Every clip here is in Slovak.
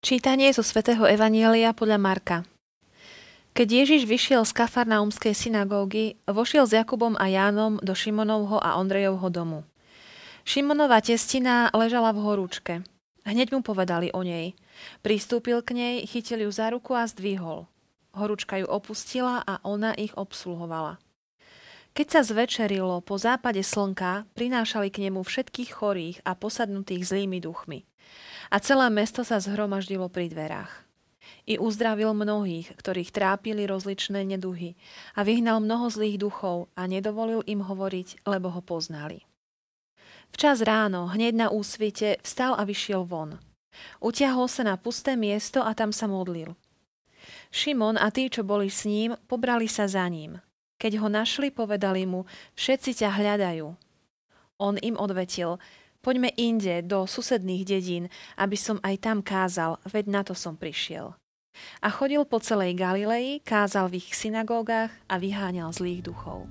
Čítanie zo svätého Evanjelia podľa Marka. Keď Ježiš vyšiel z Kafarnaumskej synagógy, vošiel s Jakubom a Jánom do Šimonovho a Ondrejovho domu. Šimonova testina ležala v horúčke. Hneď mu povedali o nej. Pristúpil k nej, chytil ju za ruku a zdvihol. Horúčka ju opustila a ona ich obsluhovala. Keď sa zvečerilo po západe slnka, prinášali k nemu všetkých chorých a posadnutých zlými duchmi. A celé mesto sa zhromaždilo pri dverách. I uzdravil mnohých, ktorých trápili rozličné neduhy, a vyhnal mnoho zlých duchov a nedovolil im hovoriť, lebo ho poznali. Včas ráno, hneď na úsvite, vstal a vyšiel von. Utiahol sa na pusté miesto a tam sa modlil. Šimon a tí, čo boli s ním, pobrali sa za ním. Keď ho našli, povedali mu: "Všetci ťa hľadajú." On im odvetil: "Poďme inde, do susedných dedín, aby som aj tam kázal, veď na to som prišiel." A chodil po celej Galilei, kázal v ich synagógach a vyháňal zlých duchov.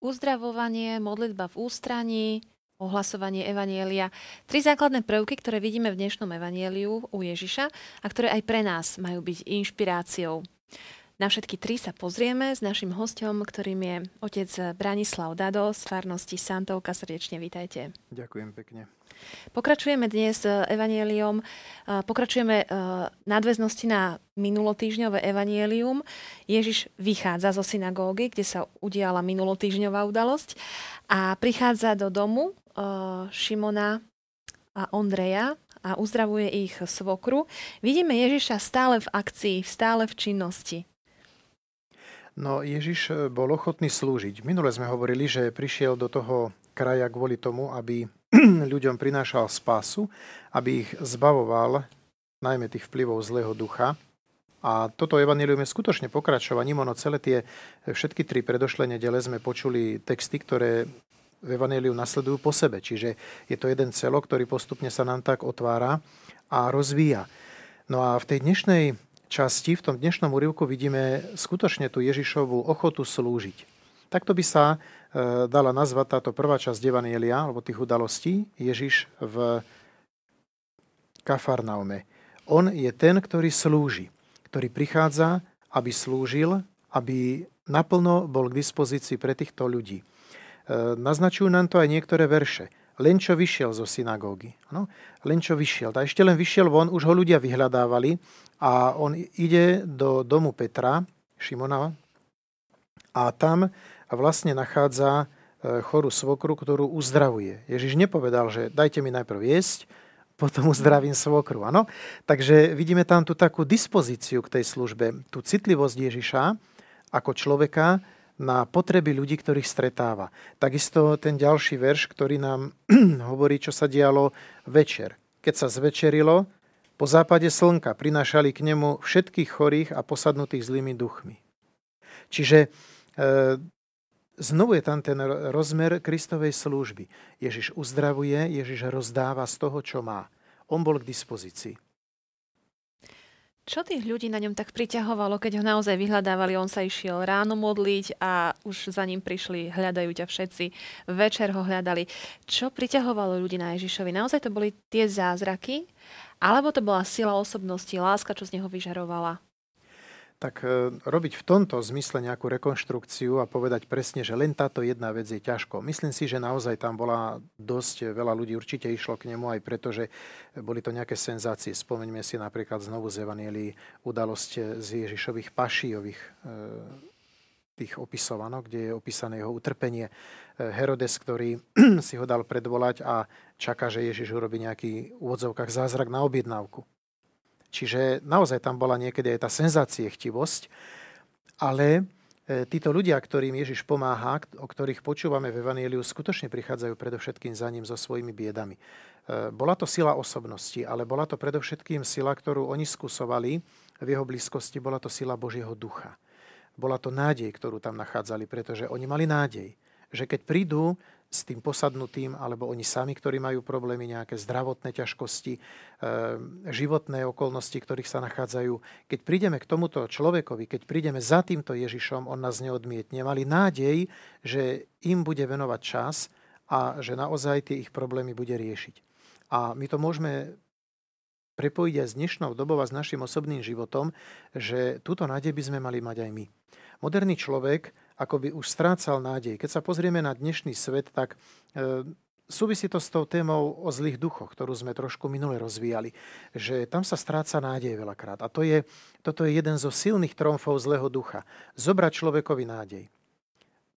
Uzdravovanie, modlitba v ústraní, ohlasovanie evanjelia. Tri základné prvky, ktoré vidíme v dnešnom evanjeliu u Ježiša a ktoré aj pre nás majú byť inšpiráciou. Na všetky tri sa pozrieme s našim hosťom, ktorým je otec Branislav Dado z farnosti Santovka. Srdečne vítajte. Ďakujem pekne. Pokračujeme dnes evanjeliom, pokračujeme nadväznosti na minulotýžňové evanjelium. Ježiš vychádza zo synagógy, kde sa udiala minulotýžňová udalosť, a prichádza do domu Šimona a Ondreja a uzdravuje ich svokru. Vidíme Ježiša stále v akcii, stále v činnosti. No, Ježiš bol ochotný slúžiť. Minule sme hovorili, že prišiel do toho kraja kvôli tomu, aby ľuďom prinášal spásu, aby ich zbavoval najmä tých vplyvov zlého ducha. A toto evanjelium je skutočne pokračovaním. Ono celé tie všetky tri predošlé nedele sme počuli texty, ktoré v evanjeliu nasledujú po sebe. Čiže je to jeden celok, ktorý postupne sa nám tak otvára a rozvíja. No a v tej dnešnej časti, v tom dnešnom úryvku vidíme skutočne tú Ježišovú ochotu slúžiť. Takto by sa dala nazvať táto prvá časť evanjelia, alebo tých udalostí, Ježiš v Kafarnaume. On je ten, ktorý slúži, ktorý prichádza, aby slúžil, aby naplno bol k dispozícii pre týchto ľudí. Naznačujú nám to aj niektoré verše. Len čo vyšiel zo synagógy. No, len čo vyšiel. A ešte len vyšiel von, už ho ľudia vyhľadávali a on ide do domu Petra, Šimona, a tam vlastne nachádza chorú svokru, ktorú uzdravuje. Ježiš nepovedal, že dajte mi najprv jesť, potom uzdravím svokru. Áno? Takže vidíme tam tú takú dispozíciu k tej službe, tú citlivosť Ježiša ako človeka na potreby ľudí, ktorých stretáva. Takisto ten ďalší verš, ktorý nám hovorí, čo sa dialo večer. Keď sa zvečerilo, po západe slnka prinášali k nemu všetkých chorých a posadnutých zlými duchmi. Čiže znovu je tam ten rozmer Kristovej služby. Ježiš uzdravuje, Ježiš rozdáva z toho, čo má. On bol k dispozícii. Čo tých ľudí na ňom tak priťahovalo, keď ho naozaj vyhľadávali? On sa išiel ráno modliť a už za ním prišli, hľadajú ťa všetci, večer ho hľadali. Čo priťahovalo ľudí na Ježišovi? Naozaj to boli tie zázraky? Alebo to bola sila osobnosti, láska, čo z neho vyžarovala? Tak robiť v tomto zmysle nejakú rekonštrukciu a povedať presne, že len táto jedna vec je ťažko. Myslím si, že naozaj tam bola dosť veľa ľudí, určite išlo k nemu aj preto, že boli to nejaké senzácie. Spomeňme si napríklad znovu z evanjelií udalosť z Ježišových pašijových tých opisovanok, kde je opísané jeho utrpenie. Herodes, ktorý si ho dal predvolať a čaká, že Ježiš urobí nejaký v odzovkách zázrak na objednávku. Čiže naozaj tam bola niekedy aj tá senzáciechtivosť, ale títo ľudia, ktorým Ježiš pomáha, o ktorých počúvame v Evanjeliu, skutočne prichádzajú predovšetkým za ním so svojimi biedami. Bola to sila osobnosti, ale bola to predovšetkým sila, ktorú oni skúsovali v jeho blízkosti, bola to sila Božieho ducha. Bola to nádej, ktorú tam nachádzali, pretože oni mali nádej, že keď prídu s tým posadnutým, alebo oni sami, ktorí majú problémy, nejaké zdravotné ťažkosti, životné okolnosti, ktorých sa nachádzajú. Keď prídeme k tomuto človekovi, keď prídeme za týmto Ježišom, on nás neodmietne. Mali nádej, že im bude venovať čas a že naozaj tie ich problémy bude riešiť. A my to môžeme prepojiť aj s dnešnou dobou a s našim osobným životom, že túto nádej by sme mali mať aj my. Moderný človek akoby už strácal nádej. Keď sa pozrieme na dnešný svet, tak súvisí to s tou témou o zlých duchoch, ktorú sme trošku minule rozvíjali. Že tam sa stráca nádej veľakrát. A toto je jeden zo silných tromfov zlého ducha. Zobrať človekovi nádej.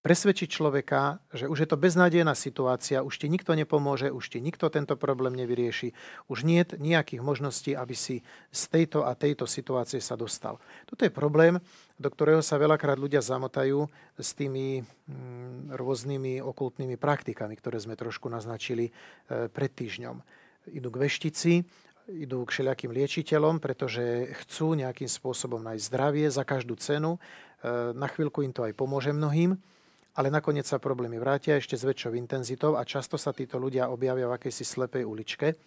Presvedčiť človeka, že už je to beznádejná situácia, už ti nikto nepomôže, už ti nikto tento problém nevyrieši, už nie je nejakých možností, aby si z tejto a tejto situácie sa dostal. Toto je problém, do ktorého sa veľakrát ľudia zamotajú s tými rôznymi okultnými praktikami, ktoré sme trošku naznačili pred týždňom. Idú k veštici, idú k všelijakým liečiteľom, pretože chcú nejakým spôsobom nájsť zdravie za každú cenu. Na chvíľku im to aj pomôže mnohým. Ale nakoniec sa problémy vrátia ešte s väčšou intenzitou a často sa títo ľudia objavia v akejsi slepej uličke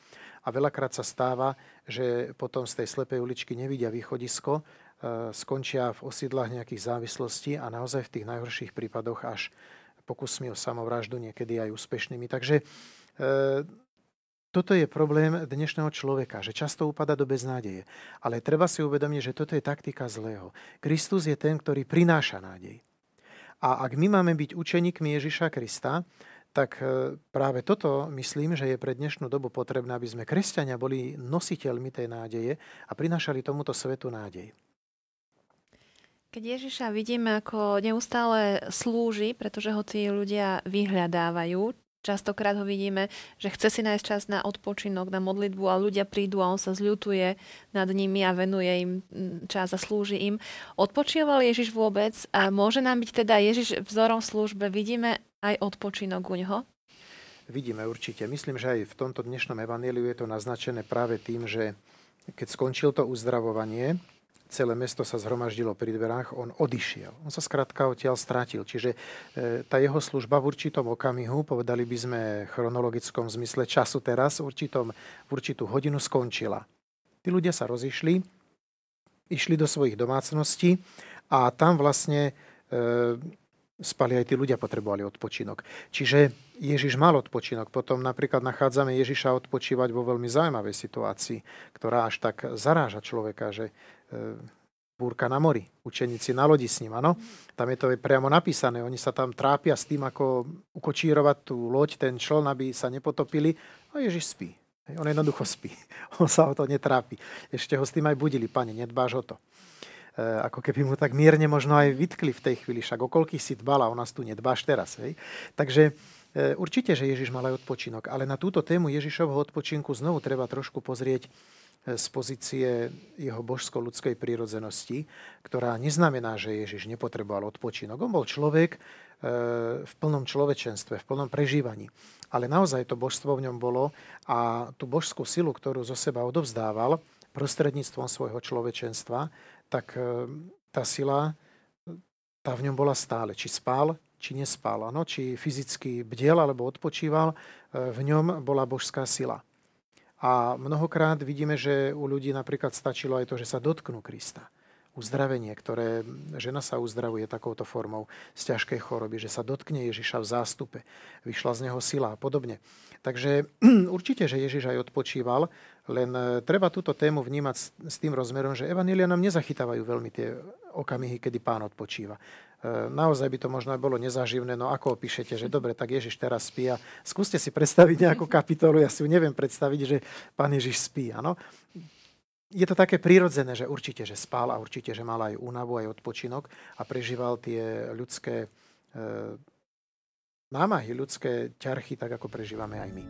a veľakrát sa stáva, že potom z tej slepej uličky nevidia východisko, skončia v osídlach nejakých závislostí a naozaj v tých najhorších prípadoch až pokusmi o samovraždu, niekedy aj úspešnými. Takže toto je problém dnešného človeka, že často upada do beznádeje. Ale treba si uvedomiť, že toto je taktika zlého. Kristus je ten, ktorý prináša nádej. A ak my máme byť učeníkmi Ježiša Krista, tak práve toto myslím, že je pre dnešnú dobu potrebné, aby sme kresťania boli nositeľmi tej nádeje a prinášali tomuto svetu nádej. Keď Ježiša vidíme, ako neustále slúži, pretože ho tí ľudia vyhľadávajú, častokrát ho vidíme, že chce si nájsť čas na odpočinok, na modlitbu a ľudia prídu a on sa zľutuje nad nimi a venuje im čas a slúži im. Odpočíval Ježiš vôbec a môže nám byť teda Ježiš vzorom službe? Vidíme aj odpočinok u ňoho? Vidíme určite. Myslím, že aj v tomto dnešnom evanjeliu je to naznačené práve tým, že keď skončil to uzdravovanie, celé mesto sa zhromaždilo pri dverách, on odišiel. On sa skrátka odtiaľ stratil. Čiže tá jeho služba v určitom okamihu, povedali by sme v chronologickom zmysle času teraz, v určitú hodinu skončila. Tí ľudia sa rozišli, išli do svojich domácností a tam vlastne spali aj tí ľudia, potrebovali odpočinok. Čiže Ježiš mal odpočinok. Potom napríklad nachádzame Ježiša odpočívať vo veľmi zaujímavej situácii, ktorá až tak zaráža človeka, že búrka na mori, učeníci na lodi s ním, áno. Tam je to priamo napísané, oni sa tam trápia s tým, ako ukočírovať tú loď, ten čln, aby sa nepotopili a Ježiš spí. On jednoducho spí, on sa o to netrápi. Ešte ho s tým aj budili, Pane, nedbáš o to. Ako keby mu tak mierne možno aj vytkli v tej chvíli, však o koľkých si dbala, o nás tu nedbáš teraz, hej. Takže určite, že Ježiš mal aj odpočinok, ale na túto tému Ježišovho odpočinku znovu treba trošku pozrieť z pozície jeho božsko-ľudskej prírodzenosti, ktorá neznamená, že Ježiš nepotreboval odpočinok. On bol človek v plnom človečenstve, v plnom prežívaní. Ale naozaj to božstvo v ňom bolo a tú božskú silu, ktorú zo seba odovzdával prostredníctvom svojho človečenstva, tak tá sila, tá v ňom bola stále. Či spál, či nespál. Ano? Či fyzicky bdiel alebo odpočíval, v ňom bola božská sila. A mnohokrát vidíme, že u ľudí napríklad stačilo aj to, že sa dotknú Krista. Uzdravenie, ktoré žena sa uzdravuje takouto formou z ťažkej choroby, že sa dotkne Ježiša v zástupe, vyšla z neho sila a podobne. Takže určite, že Ježiš aj odpočíval, len treba túto tému vnímať s tým rozmerom, že evanjelia nám nezachytávajú veľmi tie okamihy, kedy Pán odpočíva. Naozaj by to možno bolo nezáživné, no ako opíšete, že dobre, tak Ježiš teraz spí a skúste si predstaviť nejakú kapitolu, ja si ju neviem predstaviť, že Pán Ježiš spí, áno. Je to také prirodzené, že určite, že spál a určite, že mal aj únavu, aj odpočinok a prežíval tie ľudské námahy, ľudské ťarchy, tak ako prežívame aj my.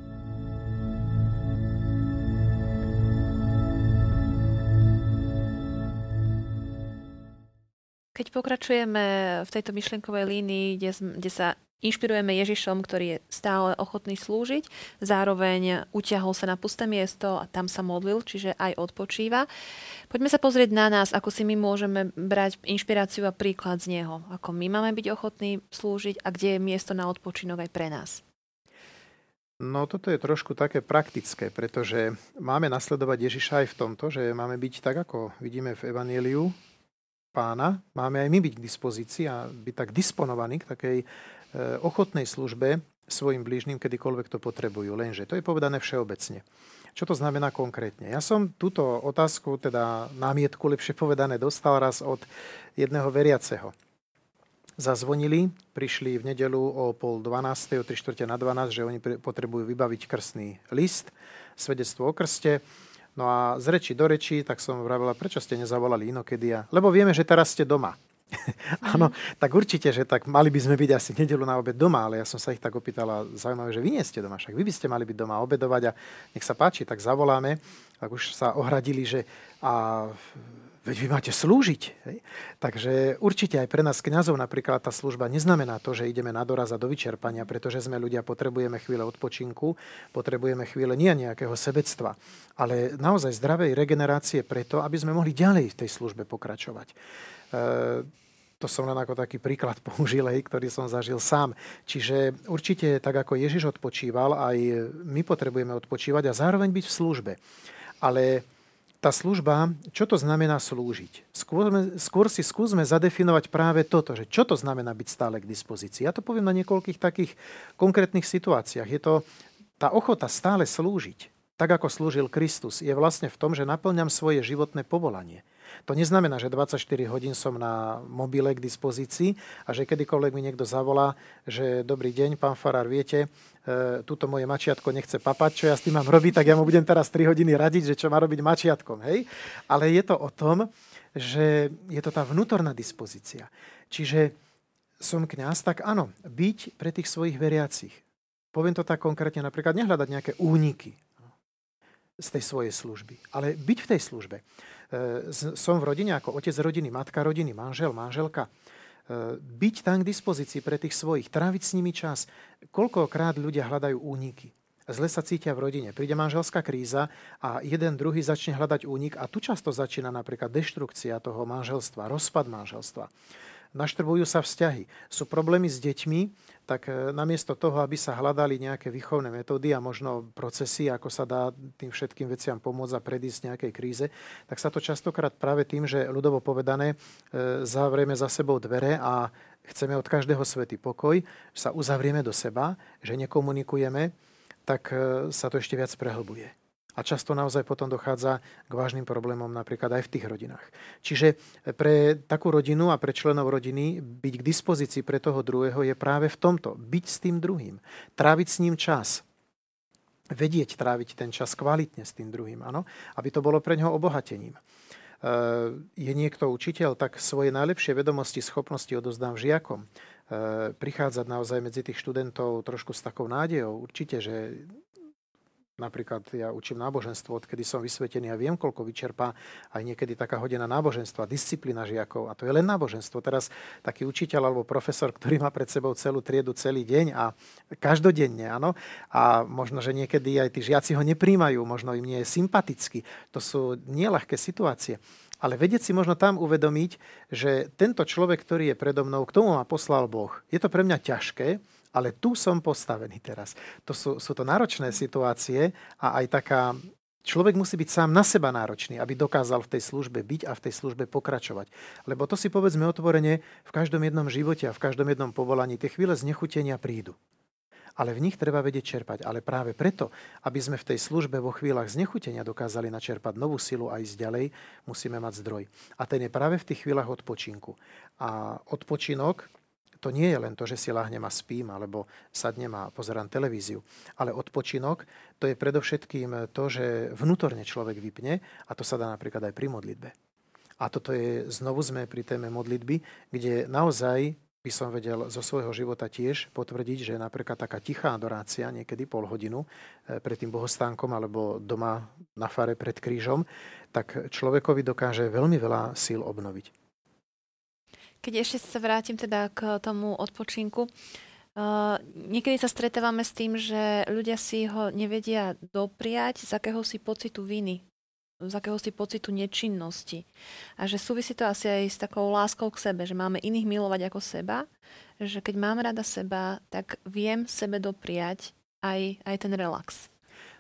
Keď pokračujeme v tejto myšlienkovej línii, kde sa inšpirujeme Ježišom, ktorý je stále ochotný slúžiť, zároveň utiahol sa na pusté miesto a tam sa modlil, čiže aj odpočíva. Poďme sa pozrieť na nás, ako si my môžeme brať inšpiráciu a príklad z neho. Ako my máme byť ochotní slúžiť a kde je miesto na odpočinok aj pre nás. No toto je trošku také praktické, pretože máme nasledovať Ježiša aj v tomto, že máme byť tak, ako vidíme v Evanjeliu Pána, máme aj my byť k dispozícii a byť tak disponovaní k takej ochotnej službe svojim blížnym, kedykoľvek to potrebujú. Lenže to je povedané všeobecne. Čo to znamená konkrétne? Ja som túto otázku, teda námietku lepšie povedané, dostal raz od jedného veriaceho. Zazvonili, prišli v nedelu o 11:30, o 11:45, že oni potrebujú vybaviť krstný list, svedectvo o krste. No a z reči do reči, tak som vravila, prečo ste nezavolali inokedy? Lebo vieme, že teraz ste doma. Áno, tak určite, že tak mali by sme byť asi nedelu na obed doma, ale ja som sa ich tak opýtala, zaujímavé, že vy nie ste doma, však vy by ste mali byť doma obedovať a nech sa páči, tak zavoláme. Tak už sa ohradili, že... Veď vy máte slúžiť. Hej? Takže určite aj pre nás kňazov napríklad tá služba neznamená to, že ideme na doraz a do vyčerpania, pretože sme ľudia, potrebujeme chvíle odpočinku, potrebujeme chvíle nie nejakého sebectva, ale naozaj zdravej regenerácie preto, aby sme mohli ďalej v tej službe pokračovať. To som len ako taký príklad použil, ktorý som zažil sám. Čiže určite tak, ako Ježiš odpočíval, aj my potrebujeme odpočívať a zároveň byť v službe. Ale... tá služba, čo to znamená slúžiť? Skúsme zadefinovať práve toto, že čo to znamená byť stále k dispozícii. Ja to poviem na niekoľkých takých konkrétnych situáciách. Je to tá ochota stále slúžiť, tak ako slúžil Kristus, je vlastne v tom, že naplňam svoje životné povolanie. To neznamená, že 24 hodín som na mobile k dispozícii a že kedykoľvek mi niekto zavolá, že dobrý deň, pán farár, viete, túto moje mačiatko nechce papať, čo ja s tým mám robiť, tak ja mu budem teraz 3 hodiny radiť, že čo má robiť mačiatkom, hej? Ale je to o tom, že je to tá vnútorná dispozícia. Čiže som kňaz, tak áno, byť pre tých svojich veriacich. Poviem to tak konkrétne, napríklad nehľadať nejaké úniky z tej svojej služby, ale byť v tej službe. Som v rodine ako otec rodiny, matka rodiny, manžel, manželka. Byť tam k dispozícii pre tých svojich, tráviť s nimi čas. Koľkokrát ľudia hľadajú úniky. Zle sa cítia v rodine. Príde manželská kríza a jeden druhý začne hľadať únik a tu často začína napríklad deštrukcia toho manželstva, rozpad manželstva. Naštrbujú sa vzťahy. Sú problémy s deťmi, tak namiesto toho, aby sa hľadali nejaké výchovné metódy a možno procesy, ako sa dá tým všetkým veciam pomôcť a predísť nejakej kríze, tak sa to častokrát práve tým, že ľudovo povedané, zavrieme za sebou dvere a chceme od každého svätý pokoj, sa uzavrieme do seba, že nekomunikujeme, tak sa to ešte viac prehlbuje. A často naozaj potom dochádza k vážnym problémom napríklad aj v tých rodinách. Čiže pre takú rodinu a pre členov rodiny byť k dispozícii pre toho druhého je práve v tomto. Byť s tým druhým. Tráviť s ním čas. Vedieť tráviť ten čas kvalitne s tým druhým. Áno? Aby to bolo pre ňoho obohatením. Je niekto učiteľ, tak svoje najlepšie vedomosti, schopnosti odozdám žiakom. Prichádzať naozaj medzi tých študentov trošku s takou nádejou. Určite, že... napríklad ja učím náboženstvo, odkedy som vysvetený a viem, koľko vyčerpá aj niekedy taká hodina náboženstva, disciplína žiakov. A to je len náboženstvo. Teraz taký učiteľ alebo profesor, ktorý má pred sebou celú triedu celý deň a každodenne, áno. A možno, že niekedy aj tí žiaci ho nepríjmajú, možno im nie je sympatický. To sú nieľahké situácie. Ale vedieť si možno tam uvedomiť, že tento človek, ktorý je predo mnou, k tomu ma poslal Boh. Je to pre mňa ťažké, ale tu som postavený teraz. Sú to náročné situácie a aj taká... človek musí byť sám na seba náročný, aby dokázal v tej službe byť a v tej službe pokračovať. Lebo to si povedzme otvorene, v každom jednom živote a v každom jednom povolaní tie chvíle znechutenia prídu. Ale v nich treba vedieť čerpať. Ale práve preto, aby sme v tej službe vo chvíľach znechutenia dokázali načerpať novú silu a ísť ďalej, musíme mať zdroj. A ten je práve v tých chvíľach odpočinku. A odpočinok... to nie je len to, že si láhnem a spím, alebo sadnem a pozerám televíziu. Ale odpočinok, to je predovšetkým to, že vnútorne človek vypne a to sa dá napríklad aj pri modlitbe. A toto je, znovu sme pri téme modlitby, kde naozaj by som vedel zo svojho života tiež potvrdiť, že napríklad taká tichá adorácia, niekedy pol hodinu pred tým bohostánkom alebo doma na fare pred krížom, tak človekovi dokáže veľmi veľa síl obnoviť. Keď ešte sa vrátim teda k tomu odpočinku, niekedy sa stretávame s tým, že ľudia si ho nevedia dopriať z akéhosi pocitu viny, z akéhosi pocitu nečinnosti. A že súvisí to asi aj s takou láskou k sebe, že máme iných milovať ako seba, že keď mám rada seba, tak viem sebe dopriať aj ten relax.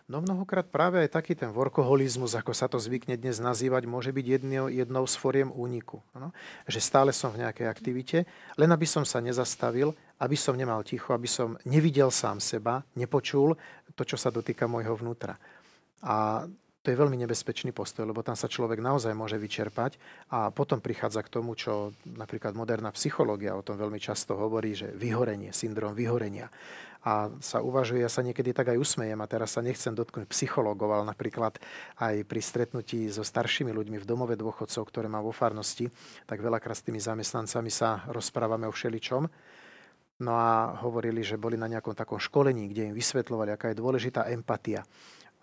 No mnohokrát práve aj taký ten workoholizmus, ako sa to zvykne dnes nazývať, môže byť jednou z foriem úniku. No? Že stále som v nejakej aktivite, len aby som sa nezastavil, aby som nemal ticho, aby som nevidel sám seba, nepočul to, čo sa dotýka môjho vnútra. A to je veľmi nebezpečný postoj, lebo tam sa človek naozaj môže vyčerpať a potom prichádza k tomu, čo napríklad moderná psychológia o tom veľmi často hovorí, že vyhorenie, syndrom vyhorenia. A sa uvažuje, ja sa niekedy tak aj usmejem a teraz sa nechcem dotknúť psychológov, ale napríklad aj pri stretnutí so staršími ľuďmi v domove dôchodcov, ktoré mám vo farnosti, tak veľakrát s tými zamestnancami sa rozprávame o všeličom. No a hovorili, že boli na nejakom takom školení, kde im vysvetľovali, aká je dôležitá empatia.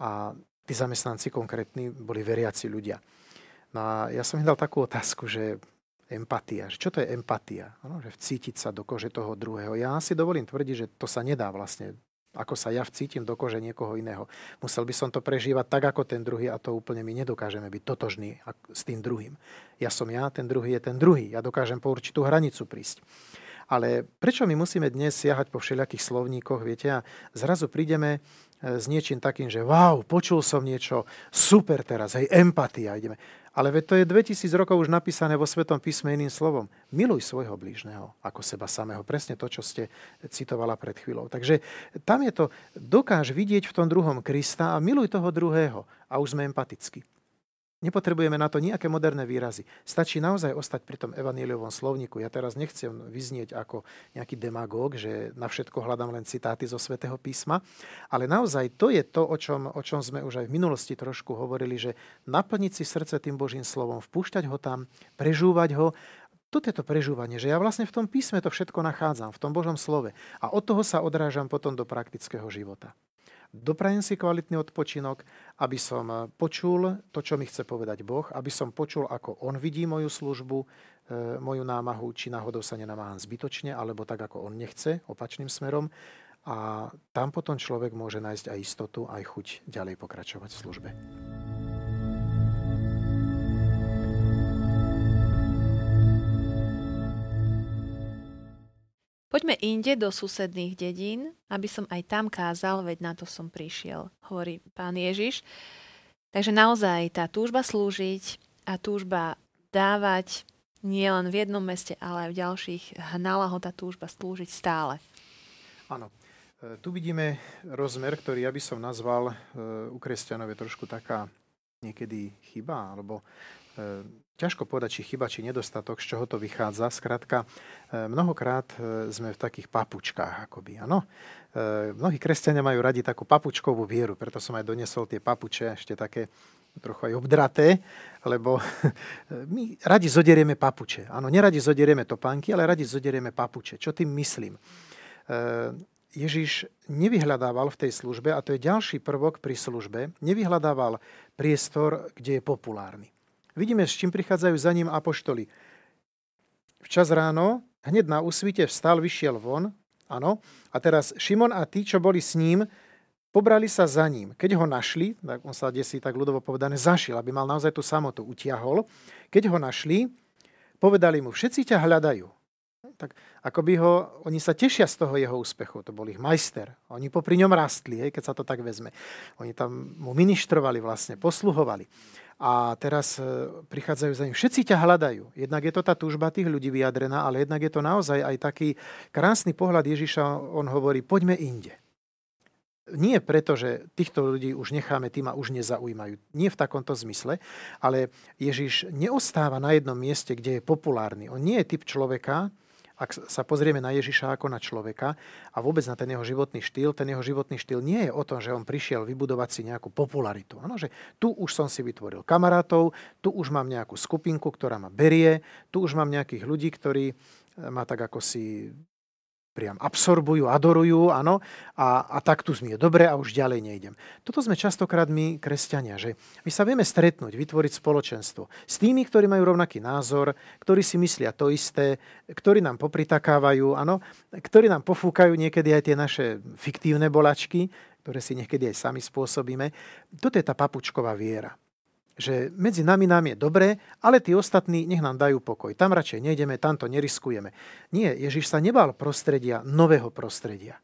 A tí zamestnanci konkrétni boli veriaci ľudia. No a ja som im dal takú otázku, že empatia. Že čo to je empatia? Ano, že vcítiť sa do kože toho druhého. Ja si dovolím tvrdiť, že to sa nedá vlastne. Ako sa ja vcítim do kože niekoho iného. Musel by som to prežívať tak, ako ten druhý a to úplne my nedokážeme byť totožní s tým druhým. Ja som ja, ten druhý je ten druhý. Ja dokážem po určitú hranicu prísť. Ale prečo my musíme dnes siahať po všelijakých slovníkoch, viete, a zrazu prídeme s niečím takým, že wow, počul som niečo, super teraz, hej, empatia, ideme. Ale to je 2000 rokov už napísané vo Svetom písme iným slovom. Miluj svojho blížneho ako seba samého. Presne to, čo ste citovala pred chvíľou. Takže tam je to, dokáž vidieť v tom druhom Krista a miluj toho druhého. A už sme empatickí. Nepotrebujeme na to nejaké moderné výrazy. Stačí naozaj ostať pri tom evanjeliovom slovníku. Ja teraz nechcem vyznieť ako nejaký demagóg, že na všetko hľadám len citáty zo Svätého písma, ale naozaj to je to, o čom sme už aj v minulosti trošku hovorili, že naplniť si srdce tým Božím slovom, vpúšťať ho tam, prežúvať ho. Toto je to prežúvanie, že ja vlastne v tom písme to všetko nachádzam, v tom Božom slove a od toho sa odrážam potom do praktického života. Doprajem si kvalitný odpočinok, aby som počul to, čo mi chce povedať Boh, aby som počul, ako On vidí moju službu, moju námahu, či náhodou sa nenamáham zbytočne, alebo tak, ako On nechce, opačným smerom. A tam potom človek môže nájsť aj istotu, aj chuť ďalej pokračovať v službe. Poďme inde do susedných dedín, aby som aj tam kázal, veď na to som prišiel, hovorí Pán Ježiš. Takže naozaj tá túžba slúžiť a túžba dávať nie len v jednom meste, ale aj v ďalších, hnala ho tá túžba slúžiť stále. Áno. Tu vidíme rozmer, ktorý ja by som nazval u kresťanov je trošku taká niekedy chyba, alebo ťažko povedať, či chyba, či nedostatok, z čoho to vychádza. Skrátka, mnohokrát sme v takých papučkách, akoby. Áno, mnohí kresťania majú radi takú papučkovú vieru, preto som aj doniesol tie papuče, ešte také trochu aj obdraté, lebo my radi zoderieme papuče. Áno, neradi zoderieme topánky, ale radi zoderieme papuče. Čo tým myslím? Ježiš nevyhľadával v tej službe, a to je ďalší prvok pri službe, nevyhľadával priestor, kde je populárny. Vidíme, s čím prichádzajú za ním apoštoli. Včas ráno, hneď na úsvite vstal, vyšiel von, áno, a teraz Šimon a tí, čo boli s ním, pobrali sa za ním. Keď ho našli, tak on sa desí tak ľudovo povedané zašil, aby mal naozaj tú samotu, utiahol. Keď ho našli, povedali mu, všetci ťa hľadajú. Tak akoby oni sa tešia z toho jeho úspechu, to bol ich majster. Oni popri ňom rastli, hej, keď sa to tak vezme. Oni tam mu ministrovali vlastne, posluhovali. A teraz prichádzajú za ním. Všetci ťa hľadajú. Jednak je to tá túžba tých ľudí vyjadrená, ale jednak je to naozaj aj taký krásny pohľad Ježiša. On hovorí, poďme inde. Nie preto, že týchto ľudí už necháme, tým a už nezaujímajú. Nie v takomto zmysle, ale Ježiš neostáva na jednom mieste, kde je populárny. On nie je typ človeka, ak sa pozrieme na Ježiša ako na človeka a vôbec na ten jeho životný štýl, nie je o tom, že on prišiel vybudovať si nejakú popularitu. Ano, že tu už som si vytvoril kamarátov, tu už mám nejakú skupinku, ktorá ma berie, tu už mám nejakých ľudí, ktorí ma tak ako si priam absorbujú, adorujú, áno, a tak tu mi je dobre a už ďalej nejdem. Toto sme častokrát my, kresťania, že my sa vieme stretnúť, vytvoriť spoločenstvo s tými, ktorí majú rovnaký názor, ktorí si myslia to isté, ktorí nám popritakávajú, áno, ktorí nám pofúkajú niekedy aj tie naše fiktívne bolačky, ktoré si niekedy aj sami spôsobíme. Toto je tá papučková viera. Že medzi nami je dobré, ale tí ostatní nech nám dajú pokoj. Tam radšej nejdeme, tam to neriskujeme. Nie, Ježiš sa nebal prostredia, nového prostredia.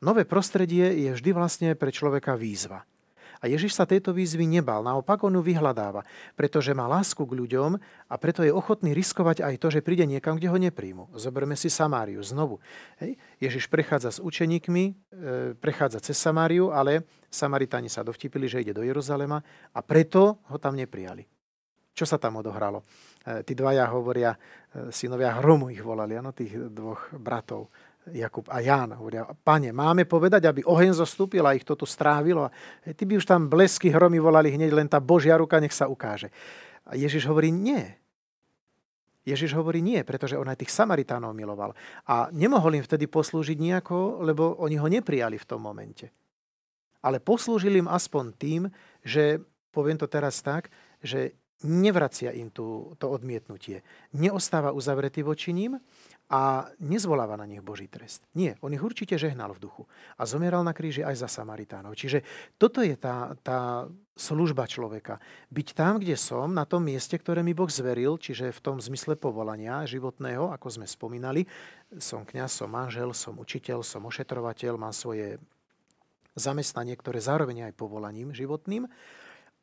Nové prostredie je vždy vlastne pre človeka výzva. A Ježiš sa tejto výzvy nebal, naopak on ju vyhľadáva, pretože má lásku k ľuďom a preto je ochotný riskovať aj to, že príde niekam, kde ho nepríjmu. Zoberme si Samáriu znovu. Hej. Ježiš prechádza s učeníkmi, prechádza cez Samáriu, ale Samaritáni sa dovtipili, že ide do Jeruzalema a preto ho tam neprijali. Čo sa tam odohralo? Tí dvaja hovoria, synovia Hromu ich volali, ano, tých dvoch bratov. Jakub a Ján hovoria, pane, máme povedať, aby oheň zostúpil a ich to tu strávilo. A ty by už tam blesky hromy volali hneď, len tá Božia ruka nech sa ukáže. A Ježiš hovorí, nie. Ježiš hovorí, nie, pretože on aj tých Samaritánov miloval. A nemohol im vtedy poslúžiť nejako, lebo oni ho neprijali v tom momente. Ale poslúžil im aspoň tým, že, poviem to teraz tak, že nevracia im to odmietnutie. Neostáva uzavretý voči ním a nezvoláva na nich Boží trest. Nie, on ich určite žehnal v duchu a zomieral na kríži aj za Samaritánov. Čiže toto je tá služba človeka. Byť tam, kde som, na tom mieste, ktoré mi Boh zveril, čiže v tom zmysle povolania životného, ako sme spomínali. Som kňaz, som manžel, som učiteľ, som ošetrovateľ, mám svoje zamestnanie, ktoré zároveň je aj povolaním životným.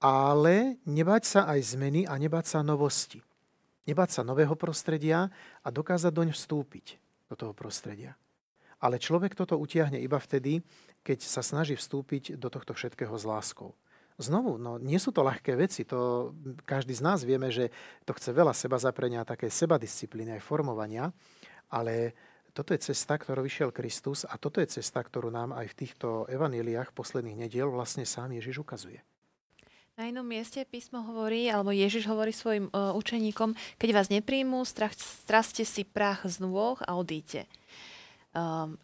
Ale nebať sa aj zmeny a nebať sa novosti. Nebať sa nového prostredia a dokázať doň vstúpiť do toho prostredia. Ale človek toto utiahne iba vtedy, keď sa snaží vstúpiť do tohto všetkého s láskou. Znovu, nie sú to ľahké veci. To každý z nás vieme, že to chce veľa seba zaprenia, také sebadisciplíny aj formovania. Ale toto je cesta, ktorou vyšiel Kristus a toto je cesta, ktorú nám aj v týchto evaníliách posledných nediel vlastne sám Ježiš ukazuje. Na jednom mieste písmo hovorí, alebo Ježiš hovorí svojim učeníkom, keď vás nepríjmú, straste si prach z nôh a odíďte.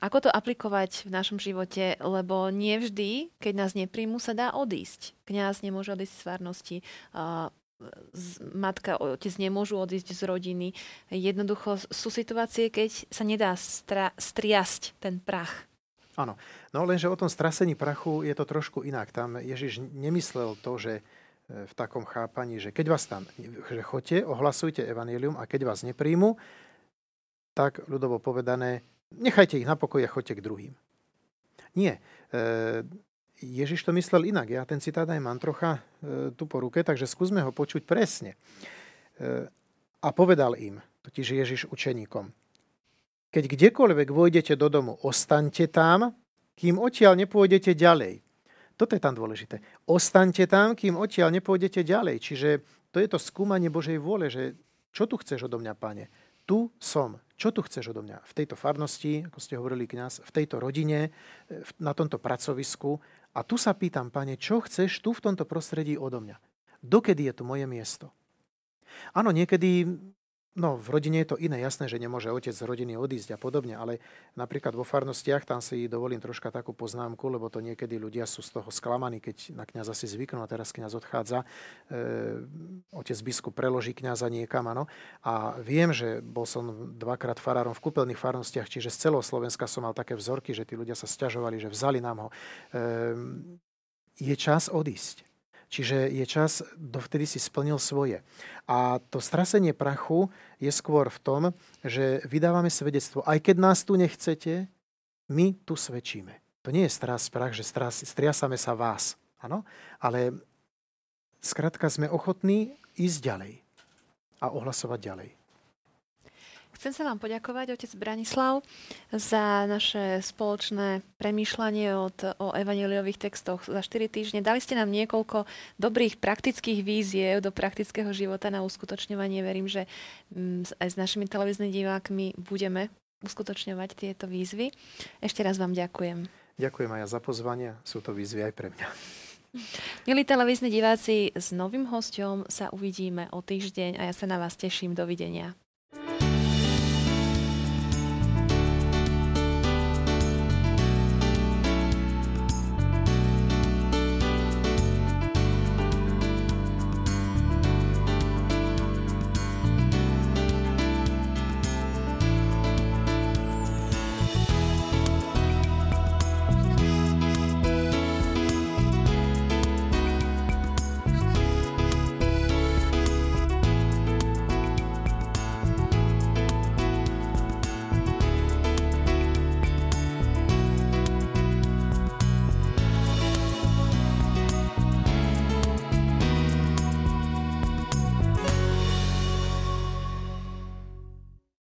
Ako to aplikovať v našom živote? Lebo nie vždy, keď nás nepríjmú, sa dá odísť. Kňaz nemôže odísť z farnosti, matka, otec nemôžu odísť z rodiny. Jednoducho sú situácie, keď sa nedá striasť ten prach. Áno, no lenže o tom strasení prachu je to trošku inak. Tam Ježiš nemyslel to, že v takom chápaní, že keď vás tam chodte, ohlasujte evanjelium a keď vás nepríjmu, tak ľudovo povedané, nechajte ich na pokoji a chodte k druhým. Nie, Ježiš to myslel inak. Ja ten citát aj mám trocha tu po ruke, takže skúsme ho počuť presne. A povedal im, totiž Ježiš učeníkom, keď kdekoľvek vojdete do domu, ostaňte tam, kým odtiaľ nepôjdete ďalej. Toto je tam dôležité. Ostaňte tam, kým odtiaľ nepôjdete ďalej. Čiže to je to skúmanie Božej vôle, že čo tu chceš odo mňa, Pane? Tu som. Čo tu chceš odo mňa? V tejto farnosti, ako ste hovorili kňaz, v tejto rodine, na tomto pracovisku. A tu sa pýtam, Pane, čo chceš tu v tomto prostredí odo mňa? Dokedy je tu moje miesto? Áno, niekedy... No, v rodine je to iné, jasné, že nemôže otec z rodiny odísť a podobne, ale napríklad vo farnostiach, tam si dovolím troška takú poznámku, lebo to niekedy ľudia sú z toho sklamaní, keď na kňaza si zvyknú a teraz kňaz odchádza, otec biskup preloží kňaza niekam, áno. A viem, že bol som dvakrát farárom v kúpeľných farnostiach, čiže z celého Slovenska som mal také vzorky, že tí ľudia sa sťažovali, že vzali nám ho. Je čas odísť. Čiže je čas, dovtedy si splnil svoje. A to strasenie prachu je skôr v tom, že vydávame svedectvo. Aj keď nás tu nechcete, my tu svedčíme. To nie je stras prach, že striasame sa vás. Áno? Ale skrátka sme ochotní ísť ďalej a ohlasovať ďalej. Chcem sa vám poďakovať, otec Branislav, za naše spoločné premýšľanie o evanjeliových textoch za 4 týždne. Dali ste nám niekoľko dobrých praktických víziev do praktického života na uskutočňovanie. Verím, že aj s našimi televíznymi divákmi budeme uskutočňovať tieto výzvy. Ešte raz vám ďakujem. Ďakujem aj za pozvanie. Sú to výzvy aj pre mňa. Milí televízni diváci, s novým hosťom sa uvidíme o týždeň a ja sa na vás teším. Dovidenia.